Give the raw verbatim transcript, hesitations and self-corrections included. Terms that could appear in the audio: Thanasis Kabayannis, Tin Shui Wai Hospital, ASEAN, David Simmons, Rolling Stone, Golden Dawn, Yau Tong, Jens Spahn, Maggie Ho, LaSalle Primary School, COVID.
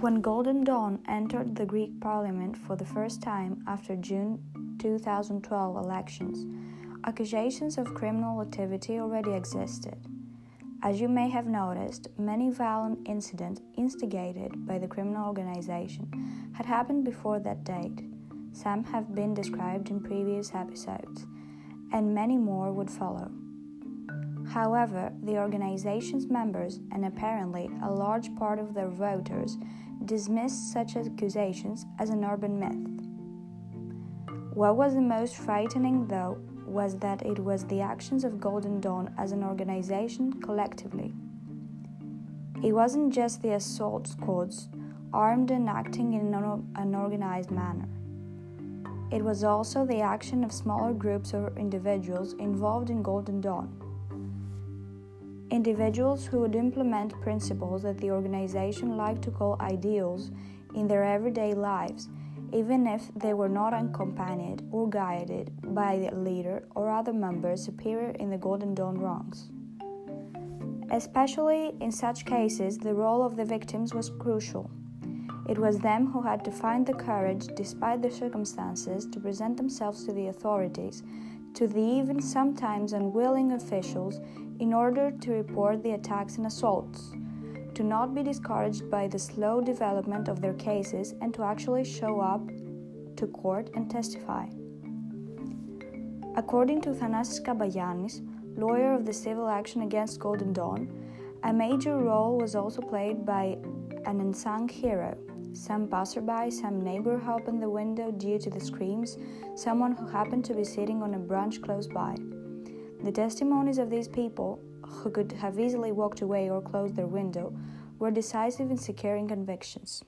When Golden Dawn entered the Greek parliament for the first time after June two thousand twelve elections, accusations of criminal activity already existed. As you may have noticed, many violent incidents instigated by the criminal organization had happened before that date. Some have been described in previous episodes, and many more would follow. However, the organization's members, and apparently a large part of their voters, dismissed such accusations as an urban myth. What was the most frightening, though, was that it was the actions of Golden Dawn as an organization collectively. It wasn't just the assault squads, armed and acting in an organized manner. It was also the action of smaller groups or individuals involved in Golden Dawn. Individuals who would implement principles that the organization liked to call ideals in their everyday lives, even if they were not accompanied or guided by their leader or other members superior in the Golden Dawn ranks. Especially in such cases, the role of the victims was crucial. It was them who had to find the courage, despite the circumstances, to present themselves to the authorities, to the even sometimes unwilling officials, in order to report the attacks and assaults, to not be discouraged by the slow development of their cases, and to actually show up to court and testify. According to Thanasis Kabayannis, lawyer of the civil action against Golden Dawn, a major role was also played by an unsung hero. Some passerby, some neighbor who opened the window due to the screams, someone who happened to be sitting on a branch close by. The testimonies of these people, who could have easily walked away or closed their window, were decisive in securing convictions.